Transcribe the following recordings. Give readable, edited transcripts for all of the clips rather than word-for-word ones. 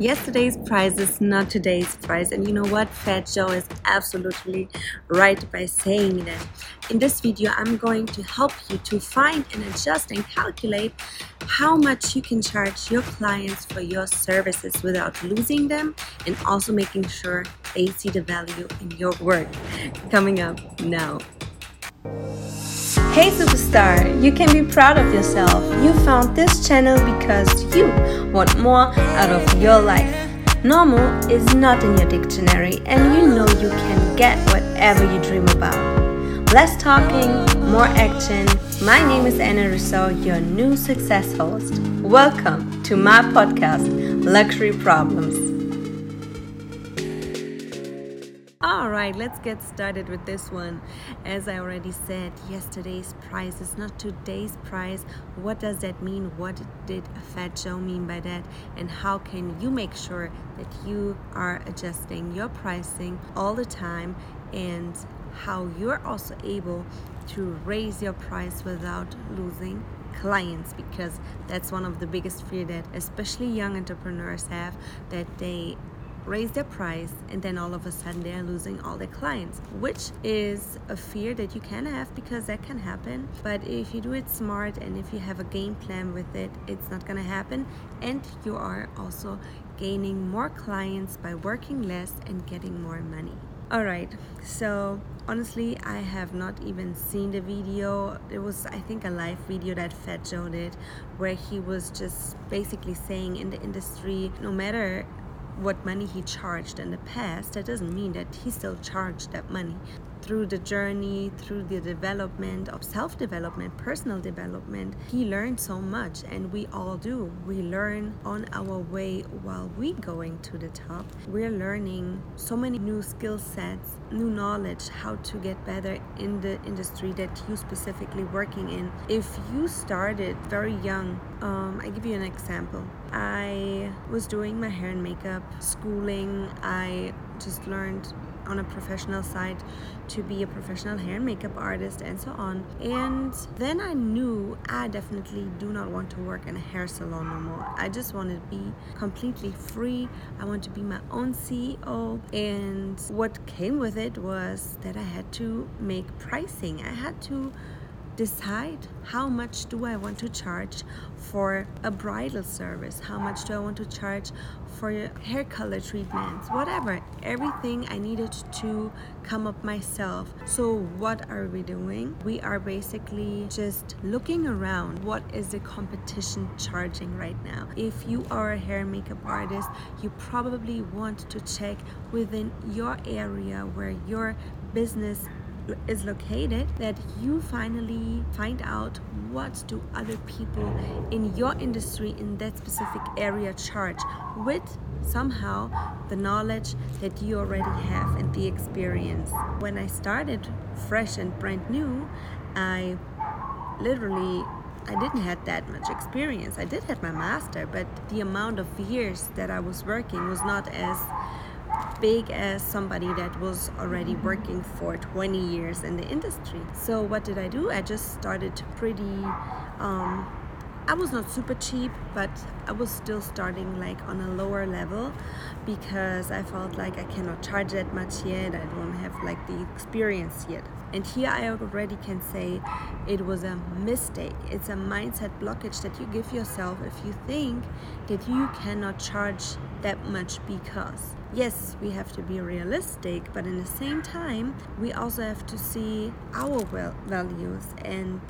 Yesterday's price is not today's price, and you know what? Fat Joe is absolutely right by saying that. In this video, I'm going to help you to find and adjust and calculate how much you can charge your clients for your services without losing them, and also making sure they see the value in your work. Coming up now. Hey superstar, you can be proud of yourself. You found this channel because you want more out of your life. Normal is not in your dictionary, and you know you can get whatever you dream about. Less talking, more action. My name is Anna Russo, your new success host. Welcome to my podcast, Luxury Problems. Alright, let's get started with this one. As I already said, yesterday's price is not today's price. What does that mean? What did Fat Joe mean by that? And how can you make sure that you are adjusting your pricing all the time, and how you're also able to raise your price without losing clients? Because that's one of the biggest fear that especially young entrepreneurs have, that they raise their price and then all of a sudden they're losing all their clients, which is a fear that you can have, because that can happen. But if you do it smart and if you have a game plan with it, it's not gonna happen, and you are also gaining more clients by working less and getting more money. Alright, so honestly, I have not even seen the video. It was, I think, a live video that Fat Joe did, where he was just basically saying in the industry, no matter what money he charged in the past, that doesn't mean that he still charged that money. Through the journey, through the development of self-development, personal development, he learned so much, and we all do. We learn on our way while we going to the top. We're learning so many new skill sets, new knowledge, how to get better in the industry that you specifically working in. If you started very young, I give you an example. I was doing my hair and makeup schooling. I just learned on a professional side to be a professional hair and makeup artist and so on, and then I knew I definitely do not want to work in a hair salon no more. I just want to be completely free. I want to be my own CEO, and what came with it was that I had to make pricing. I had to decide, how much do I want to charge for a bridal service? How much do I want to charge for hair color treatments? Whatever. Everything I needed to come up myself. So what are we doing? We are basically just looking around. What is the competition charging right now? If you are a hair and makeup artist, you probably want to check within your area where your business is located, that you finally find out, what do other people in your industry in that specific area charge, with somehow the knowledge that you already have and the experience. When I started fresh and brand new, I didn't have that much experience. I did have my master, but the amount of years that I was working was not as big as somebody that was already working for 20 years in the industry. So what did I do? I just started I was not super cheap, but I was still starting like on a lower level, because I felt like I cannot charge that much yet. I don't have like the experience yet. And here I already can say it was a mistake. It's a mindset blockage that you give yourself if you think that you cannot charge that much, because yes, we have to be realistic, but in the same time, we also have to see our values and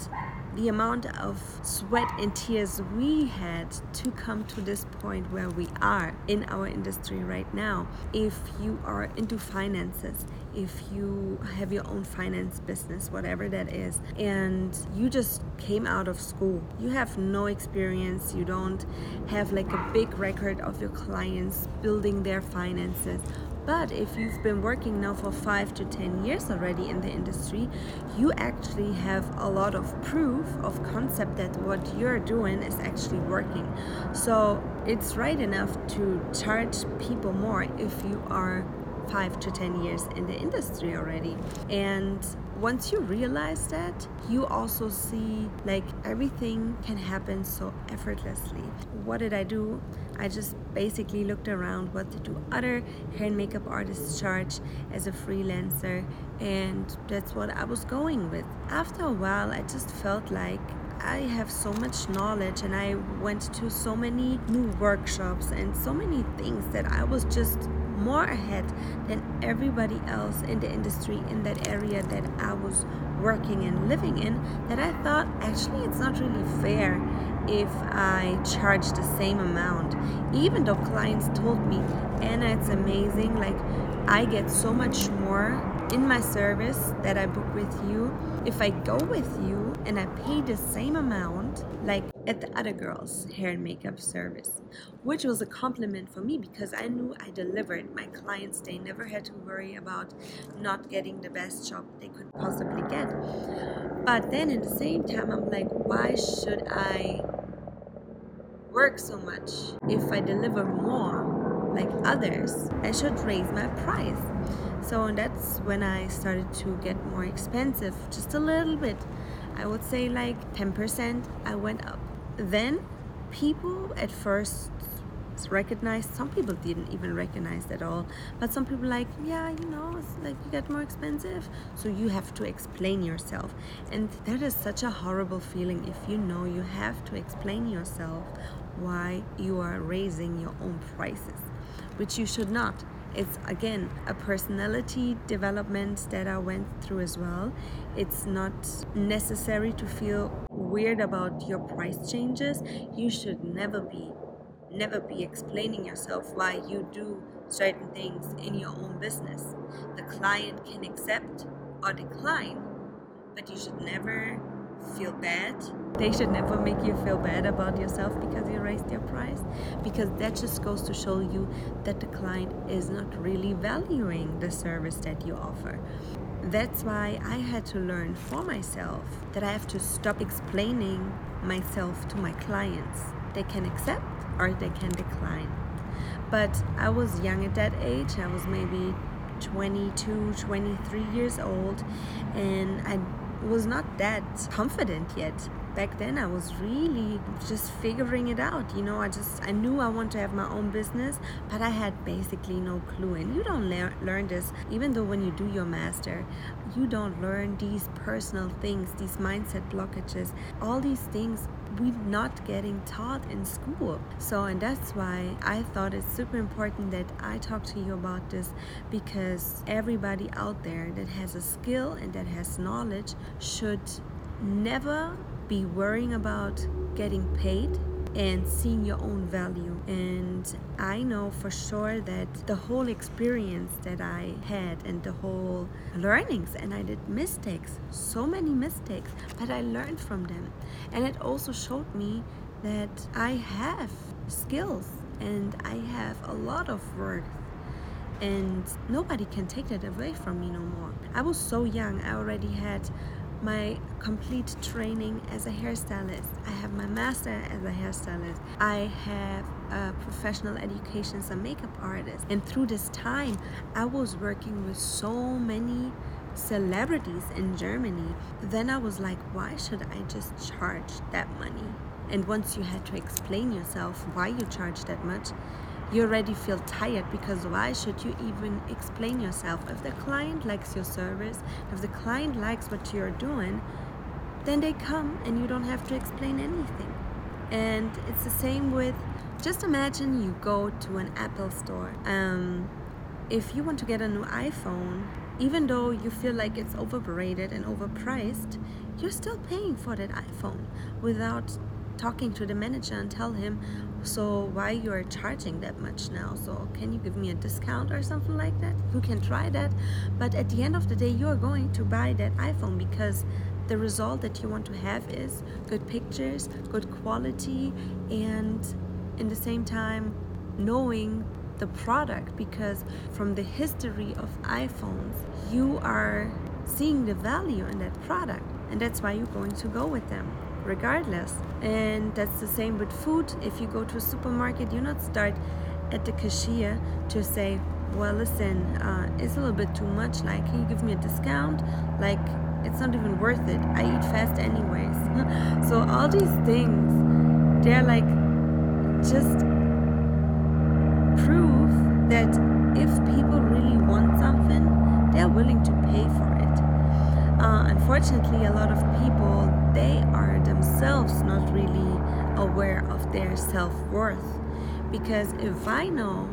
the amount of sweat and tears we had to come to this point where we are in our industry right now. If you are into finances, if you have your own finance business, whatever that is, and you just came out of school, you have no experience, you don't have like a big record of your clients building their finances. But if you've been working now for 5 to 10 years already in the industry, you actually have a lot of proof of concept that what you're doing is actually working. So it's right enough to charge people more if you are 5 to 10 years in the industry already. And once you realize that, you also see like everything can happen so effortlessly. What did I do? I just basically looked around what do other hair and makeup artists charge as a freelancer, and that's what I was going with. After a while, I just felt like I have so much knowledge, and I went to so many new workshops and so many things that I was just more ahead than everybody else in the industry in that area that I was working and living in, that I thought actually it's not really fair if I charge the same amount. Even though clients told me, Anna, it's amazing, like I get so much more in my service that I book with you if I go with you and I pay the same amount like at the other girls' hair and makeup service, which was a compliment for me because I knew I delivered my clients. They never had to worry about not getting the best job they could possibly get. But then at the same time, I'm like, why should I work so much if I deliver more like others? I should raise my price. So that's when I started to get more expensive, just a little bit. I would say like 10% I went up. Then people at first recognized, some people didn't even recognize at all, but some people like, yeah, you know, it's like you get more expensive, so you have to explain yourself. And that is such a horrible feeling if you know you have to explain yourself why you are raising your own prices, which you should not. It's again a personality development that I went through as well. It's not necessary to feel weird about your price changes. You should never be explaining yourself why you do certain things in your own business. The client can accept or decline, but you should never feel bad. They should never make you feel bad about yourself because you raised their price, because that just goes to show you that the client is not really valuing the service that you offer. That's why I had to learn for myself that I have to stop explaining myself to my clients. They can accept or they can decline. But I was young at that age. I was maybe 22, 23 years old, and I was not that confident yet. Back then I was really just figuring it out, you know. I knew I want to have my own business, but I had basically no clue. And you don't learn this, even though when you do your master, you don't learn these personal things, these mindset blockages, all these things we're not getting taught in school. So, and that's why I thought it's super important that I talk to you about this, because everybody out there that has a skill and that has knowledge should never be worrying about getting paid and seeing your own value. And I know for sure that the whole experience that I had and the whole learnings, and I did mistakes, so many mistakes, but I learned from them. And it also showed me that I have skills and I have a lot of worth, and nobody can take that away from me no more. I was so young, I already had my complete training as a hairstylist. I have my master as a hairstylist. I have a professional education as a makeup artist. And through this time, I was working with so many celebrities in Germany. Then I was like, why should I just charge that money? And once you had to explain yourself why you charge that much, you already feel tired, because why should you even explain yourself? If the client likes your service, if the client likes what you're doing, then they come and you don't have to explain anything. And it's the same with, just imagine you go to an Apple store. If you want to get a new iPhone, even though you feel like it's overrated and overpriced, you're still paying for that iPhone without talking to the manager and tell him, so why you are charging that much now? So can you give me a discount or something like that? You can try that, but at the end of the day, you're going to buy that iPhone because the result that you want to have is good pictures, good quality, and in the same time knowing the product, because from the history of iPhones, you are seeing the value in that product, and that's why you're going to go with them regardless. And that's the same with food. If you go to a supermarket, you not start at the cashier to say, well, listen, it's a little bit too much, like, can you give me a discount? Like, It's not even worth it. I eat fast anyways. So all these things, they're like just proof that if people really want something, they're willing to pay for it. Unfortunately, a lot of people, they are themselves not really aware of their self-worth. Because if I know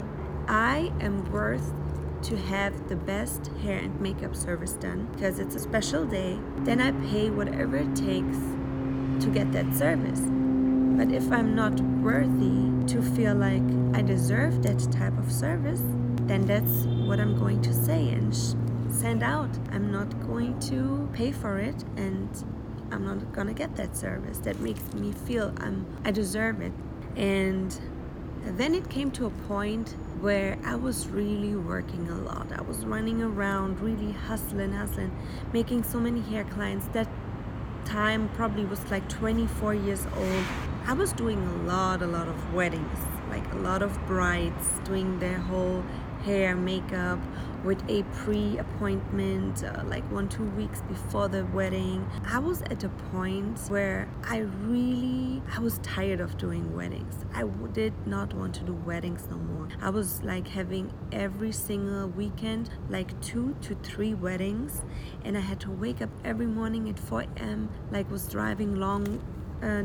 I am worth to have the best hair and makeup service done because it's a special day, then I pay whatever it takes to get that service. But if I'm not worthy to feel like I deserve that type of service, then that's what I'm going to say and send out. I'm not going to pay for it, and I'm not gonna get that service. That makes me feel I deserve it. And then it came to a point where I was really working a lot. I was running around, really hustling, making so many hair clients. That time probably was like 24 years old. I was doing a lot of weddings, like a lot of brides, doing their whole hair, makeup with a pre-appointment, like 1-2 weeks before the wedding. I was at a point where I was tired of doing weddings. I did not want to do weddings no more. I was like having every single weekend, like 2 to 3 weddings, and I had to wake up every morning at 4 a.m., like was driving long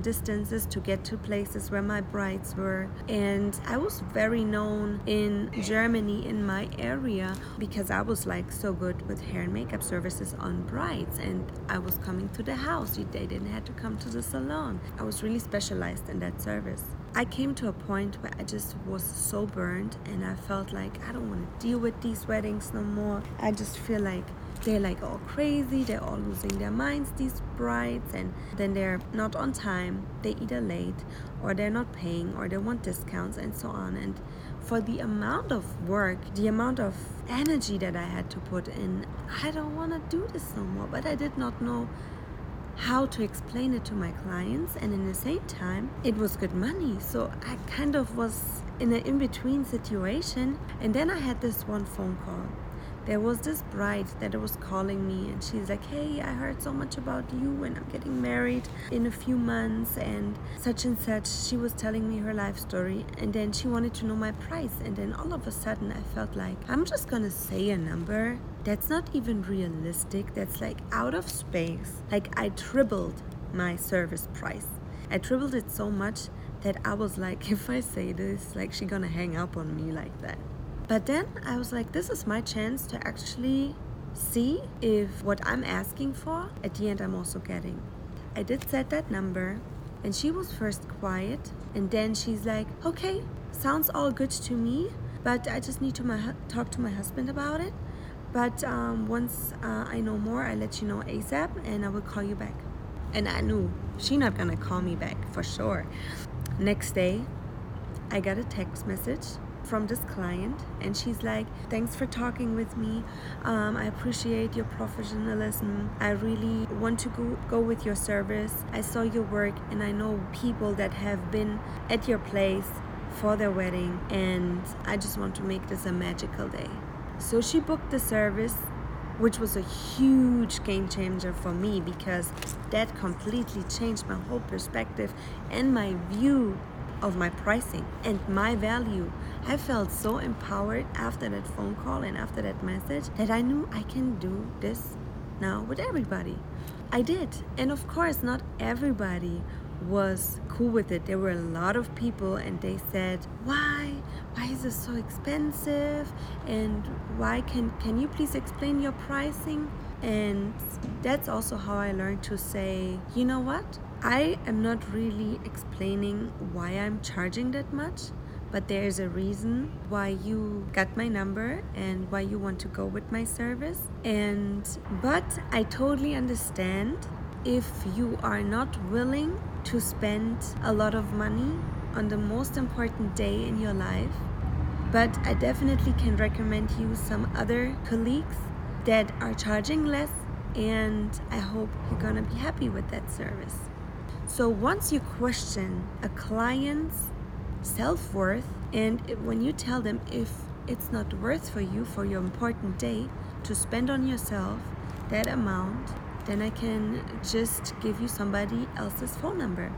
distances to get to places where my brides were. And I was very known in Germany, in my area, because I was like so good with hair and makeup services on brides, and I was coming to the house. They didn't have to come to the salon. I was really specialized in that service. I came to a point where I just was so burned, and I felt like I don't want to deal with these weddings no more. I just feel like they're like all crazy, they're all losing their minds, these brides, and then they're not on time, they either late, or they're not paying, or they want discounts, and so on. And for the amount of work, the amount of energy that I had to put in, I don't want to do this no more. But I did not know how to explain it to my clients, and in the same time it was good money, so I kind of was in an in-between situation. And then I had this one phone call. There was this bride that was calling me, and she's like, hey, I heard so much about you, and I'm getting married in a few months and such. She was telling me her life story, and then she wanted to know my price. And then all of a sudden I felt like I'm just gonna say a number that's not even realistic, that's like out of space. Like I tripled my service price. I tripled it so much that I was like, if I say this, like she's gonna hang up on me like that. But then I was like, this is my chance to actually see if what I'm asking for, at the end I'm also getting. I did set that number, and she was first quiet, and then she's like, okay, sounds all good to me, but I just need to talk to my husband about it. But once I know more, I'll let you know ASAP, and I will call you back. And I knew she's not gonna call me back, for sure. Next day, I got a text message from this client, and she's like, thanks for talking with me, I appreciate your professionalism, I really want to go with your service, I saw your work, and I know people that have been at your place for their wedding, and I just want to make this a magical day. So she booked the service, which was a huge game changer for me, because that completely changed my whole perspective and my view of my pricing and my value. I felt so empowered after that phone call and after that message that I knew I can do this now with everybody. I did. And of course, not everybody was cool with it. There were a lot of people, and they said, why is this so expensive? And why can you please explain your pricing? And that's also how I learned to say, you know what? I am not really explaining why I'm charging that much, but there is a reason why you got my number and why you want to go with my service. But I totally understand if you are not willing to spend a lot of money on the most important day in your life. But I definitely can recommend you some other colleagues that are charging less, and I hope you're gonna be happy with that service. So once you question a client's self-worth, and when you tell them if it's not worth for you for your important day to spend on yourself that amount, then I can just give you somebody else's phone number.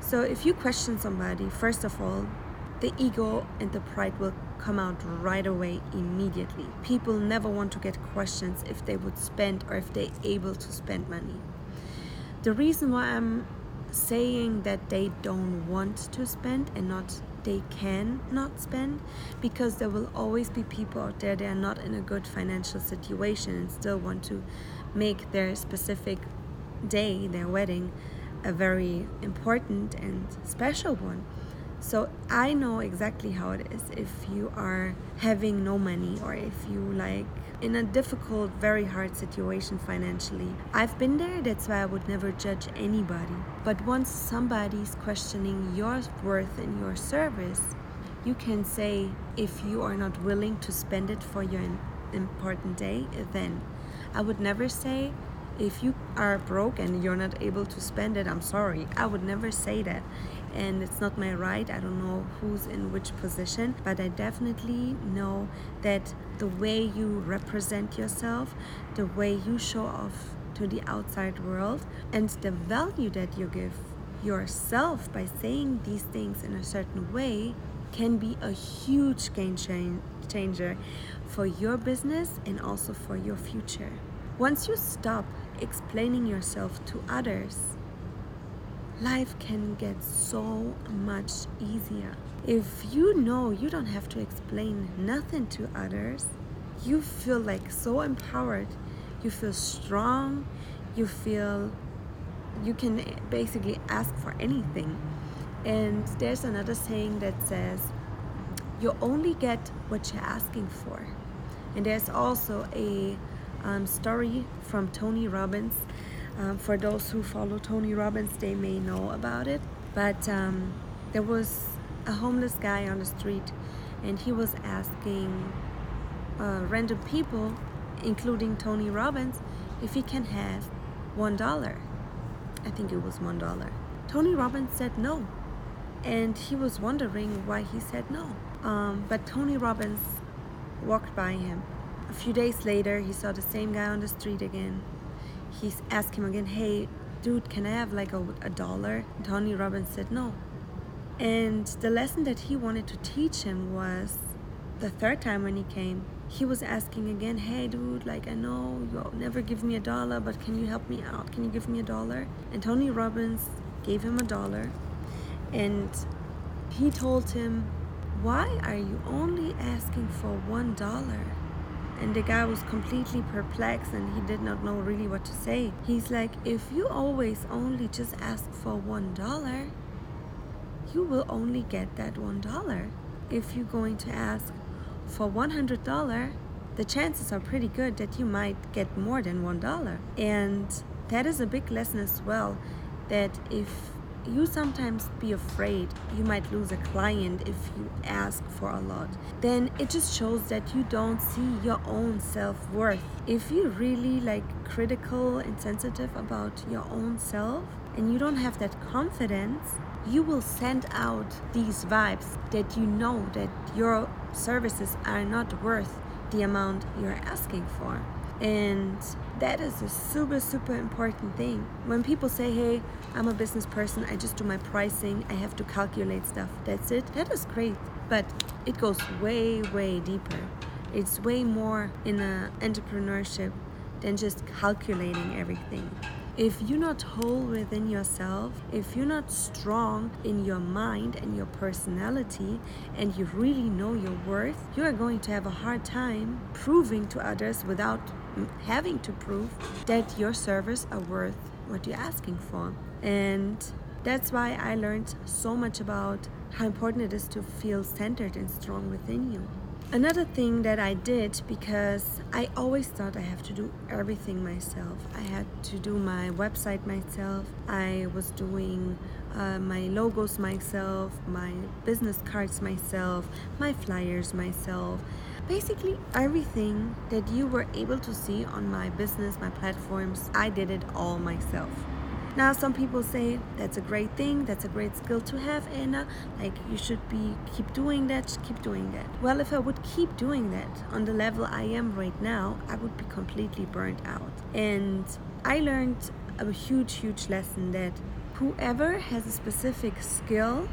So if you question somebody, first of all, the ego and the pride will come out right away immediately. People never want to get questions if they would spend or if they're able to spend money. The reason why I'm saying that they don't want to spend and not they can not spend, because there will always be people out there that are not in a good financial situation and still want to make their specific day, their wedding, a very important and special one. So I know exactly how it is if you are having no money or if you like in a difficult, very hard situation financially. I've been there, that's why I would never judge anybody. But once somebody's questioning your worth and your service, you can say, if you are not willing to spend it for your important day, then. I would never say, if you are broke and you're not able to spend it, I'm sorry. I would never say that. And it's not my right. I don't know who's in which position, but I definitely know that the way you represent yourself, the way you show off to the outside world, and the value that you give yourself by saying these things in a certain way can be a huge game changer for your business and also for your future. Once you stop explaining yourself to others, life can get so much easier. If you know you don't have to explain nothing to others, you feel like so empowered, you feel strong, you feel you can basically ask for anything. And there's another saying that says, you only get what you're asking for. And there's also a story from Tony Robbins. For those who follow Tony Robbins, they may know about it, but there was a homeless guy on the street and he was asking random people, including Tony Robbins, if he can have $1. I think it was $1. Tony Robbins said no, and he was wondering why he said no. But Tony Robbins walked by him. A few days later, he saw the same guy on the street again. He asked him again, hey, dude, can I have like a dollar? And Tony Robbins said no. And the lesson that he wanted to teach him was, the third time when he came, he was asking again, hey, dude, like I know you'll never give me $1, but can you help me out? Can you give me $1? And Tony Robbins gave him $1. And he told him, why are you only asking for $1? And the guy was completely perplexed and he did not know really what to say. He's like, if you always only just ask for $1, you will only get that $1. If you're going to ask for $100, the chances are pretty good that you might get more than $1. And that is a big lesson as well, that if you sometimes be afraid you might lose a client if you ask for a lot, then it just shows that you don't see your own self-worth. If you're really like critical and sensitive about your own self and you don't have that confidence, you will send out these vibes that you know that your services are not worth the amount you're asking for. And that is a super, super important thing. When people say, hey, I'm a business person, I just do my pricing, I have to calculate stuff, that's it. That is great, but it goes way, way deeper. It's way more in an entrepreneurship than just calculating everything. If you're not whole within yourself, if you're not strong in your mind and your personality, and you really know your worth, you are going to have a hard time proving to others without having to prove that your service are worth what you're asking for. And that's why I learned so much about how important it is to feel centered and strong within you. Another thing that I did, because I always thought I have to do everything myself. I had to do my website myself. I was doing my logos myself, my business cards myself, my flyers myself. Basically everything that you were able to see on my business, my platforms, I did it all myself. Now some people say that's a great thing, that's a great skill to have, Anna, like you should be keep doing that. Well, if I would keep doing that on the level I am right now, I would be completely burnt out. And I learned a huge lesson that whoever has a specific skill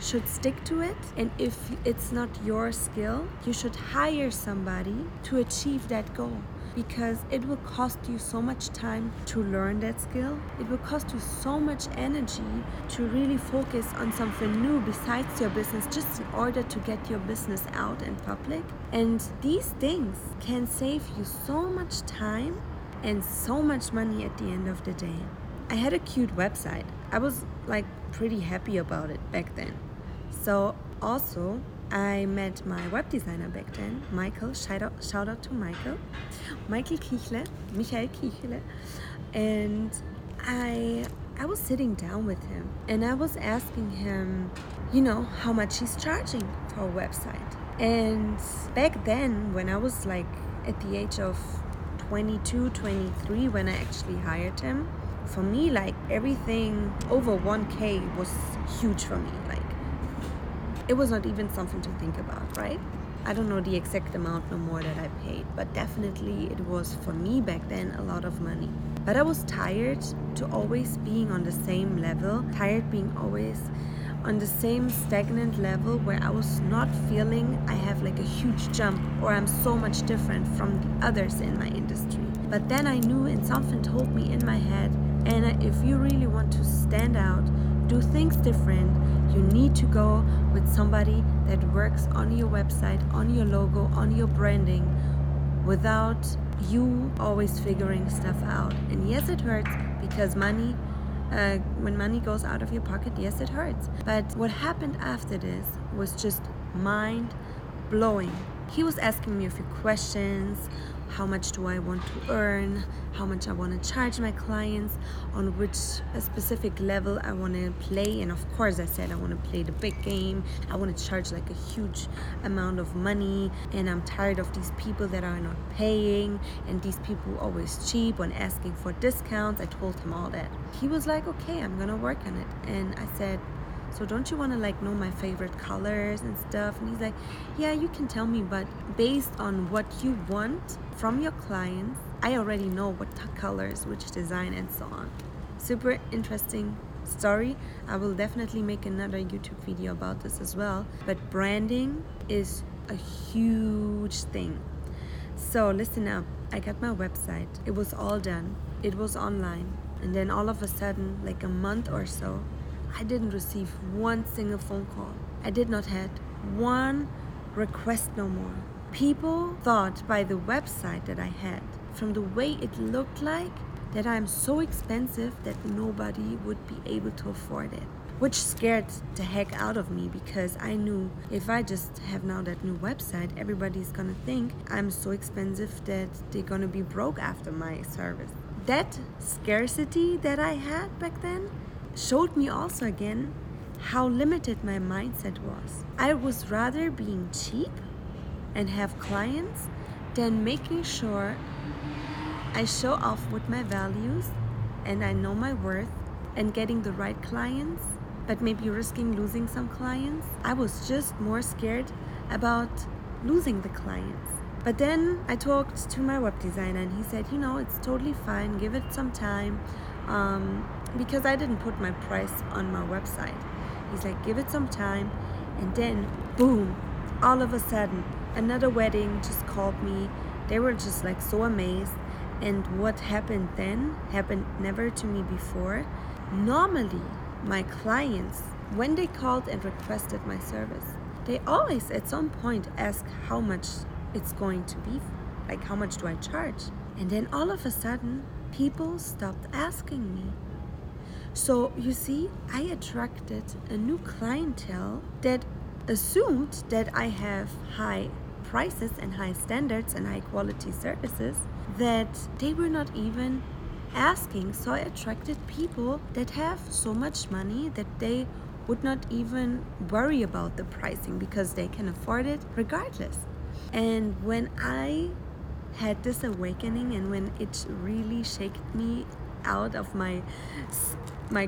should stick to it, and if it's not your skill, you should hire somebody to achieve that goal, because it will cost you so much time to learn that skill. It will cost you so much energy to really focus on something new besides your business, just in order to get your business out in public. And these things can save you so much time and so much money at the end of the day. I had a cute website. I was like pretty happy about it back then. So also I met my web designer back then, Michael, shout out to Michael Kichle, and I was sitting down with him and I was asking him, you know, how much he's charging for a website. And back then, when I was like at the age of 22, 23, when I actually hired him, for me, like everything over 1K was huge for me. Like, it was not even something to think about, right? I don't know the exact amount no more that I paid, but definitely it was for me back then a lot of money. But I was tired to always being on the same level, tired being always on the same stagnant level where I was not feeling I have like a huge jump or I'm so much different from the others in my industry. But then I knew, and something told me in my head, Anna, if you really want to stand out, do things different, you need to go with somebody that works on your website, on your logo, on your branding, without you always figuring stuff out. And yes, it hurts, because money, when money goes out of your pocket, yes, it hurts. But what happened after this was just mind-blowing. He was asking me a few questions. How much do I want to earn? How much I want to charge my clients? On which specific level I want to play? And of course I said I want to play the big game. I want to charge like a huge amount of money, and I'm tired of these people that are not paying, and these people always cheap when asking for discounts. I told him all that. He was like, okay, I'm gonna work on it. And I said, so don't you want to like know my favorite colors and stuff? And he's like, yeah, you can tell me, but based on what you want from your clients, I already know what colors, which design, and so on. Super interesting story. I will definitely make another YouTube video about this as well. But branding is a huge thing. So listen up. I got my website. It was all done. It was online. And then all of a sudden, like a month or so, I didn't receive one single phone call. I did not have one request no more. People thought by the website that I had, from the way it looked like, that I'm so expensive that nobody would be able to afford it, which scared the heck out of me, because I knew if I just have now that new website, everybody's gonna think I'm so expensive that they're gonna be broke after my service. That scarcity that I had back then showed me also again how limited my mindset was. I was rather being cheap and have clients than making sure I show off with my values and I know my worth and getting the right clients, but maybe risking losing some clients. I was just more scared about losing the clients. But then I talked to my web designer and he said, you know, it's totally fine, give it some time. Because I didn't put my price on my website. He's like, give it some time. And then, boom, all of a sudden, another wedding just called me. They were just like so amazed. And what happened then happened never to me before. Normally, my clients, when they called and requested my service, they always at some point ask how much it's going to be, like how much do I charge? And then all of a sudden, people stopped asking me. So you see, I attracted a new clientele that assumed that I have high prices and high standards and high quality services that they were not even asking. So I attracted people that have so much money that they would not even worry about the pricing because they can afford it regardless. And when I had this awakening and when it really shook me out of my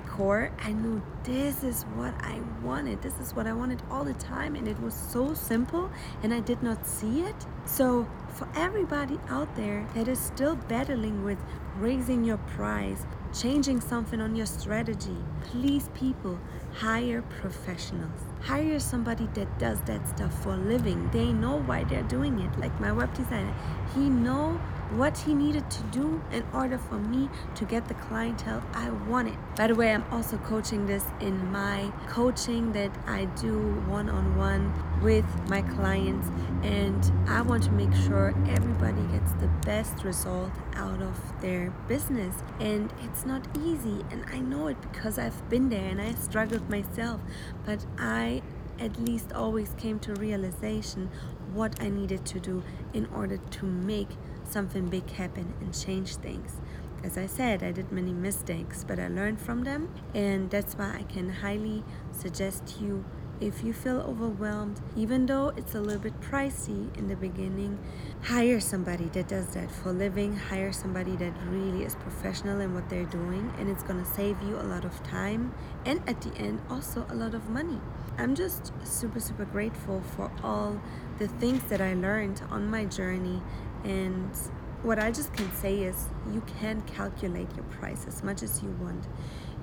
core, I knew this is what I wanted. This is what I wanted all the time, and it was so simple and I did not see it. So for everybody out there that is still battling with raising your price, changing something on your strategy, please people, hire professionals. Hire somebody that does that stuff for a living. They know why they're doing it. Like my web designer, he knows what he needed to do in order for me to get the clientele I wanted. By the way, I'm also coaching this in my coaching that I do one-on-one with my clients, and I want to make sure everybody gets the best result out of their business. And it's not easy, and I know it because I've been there and I struggled myself, but I at least always came to realization what I needed to do in order to make something big happen and change things. As I said, I did many mistakes, but I learned from them, and that's why I can highly suggest you, if you feel overwhelmed, even though it's a little bit pricey in the beginning, hire somebody that does that for a living. Hire somebody that really is professional in what they're doing, and it's gonna save you a lot of time and at the end also a lot of money. I'm just super grateful for all the things that I learned on my journey. And what I just can say is, you can calculate your price as much as you want.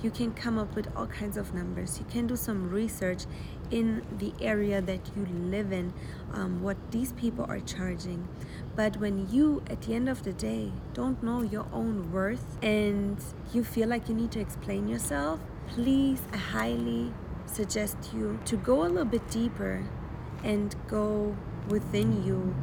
You can come up with all kinds of numbers. You can do some research in the area that you live in, what these people are charging. But when you, at the end of the day, don't know your own worth and you feel like you need to explain yourself, please, I highly suggest you to go a little bit deeper and go within you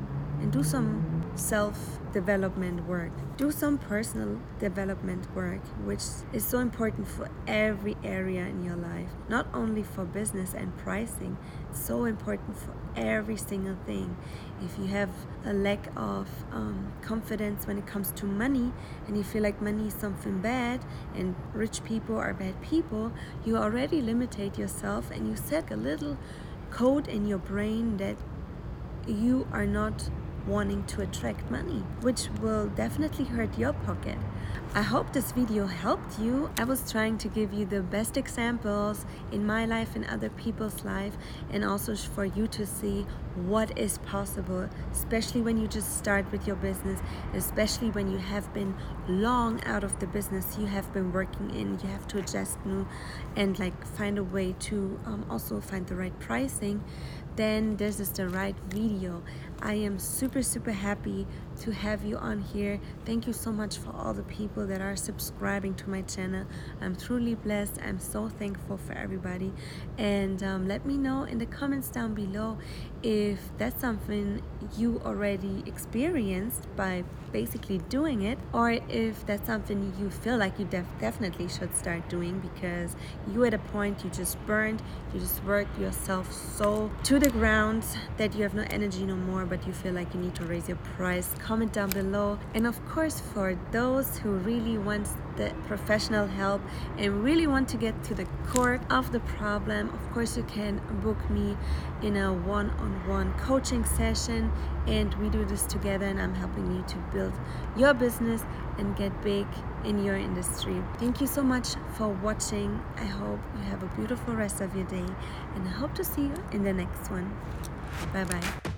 and do some self-development work. Do some personal development work, which is so important for every area in your life. Not only for business and pricing, it's so important for every single thing. If you have a lack of confidence when it comes to money, and you feel like money is something bad and rich people are bad people, you already limitate yourself and you set a little code in your brain that you are not wanting to attract money, which will definitely hurt your pocket. I hope this video helped you. I was trying to give you the best examples in my life and other people's life, and also for you to see what is possible, especially when you just start with your business, especially when you have been long out of the business you have been working in. You have to adjust new and like find a way to also find the right pricing. Then this is the right video. I am super happy to have you on here. Thank you so much for all the people that are subscribing to my channel. I'm truly blessed. I'm so thankful for everybody. And let me know in the comments down below if that's something you already experienced by basically doing it, or if that's something you feel like you definitely should start doing, because you at a point you just burned, you just worked yourself so to the ground that you have no energy no more, but you feel like you need to raise your price. Comment down below. And of course, for those who really want the professional help and really want to get to the core of the problem, of course you can book me in a one-on-one coaching session, and we do this together, and I'm helping you to build your business and get big in your industry. Thank you so much for watching. I hope you have a beautiful rest of your day, and I hope to see you in the next one. Bye bye.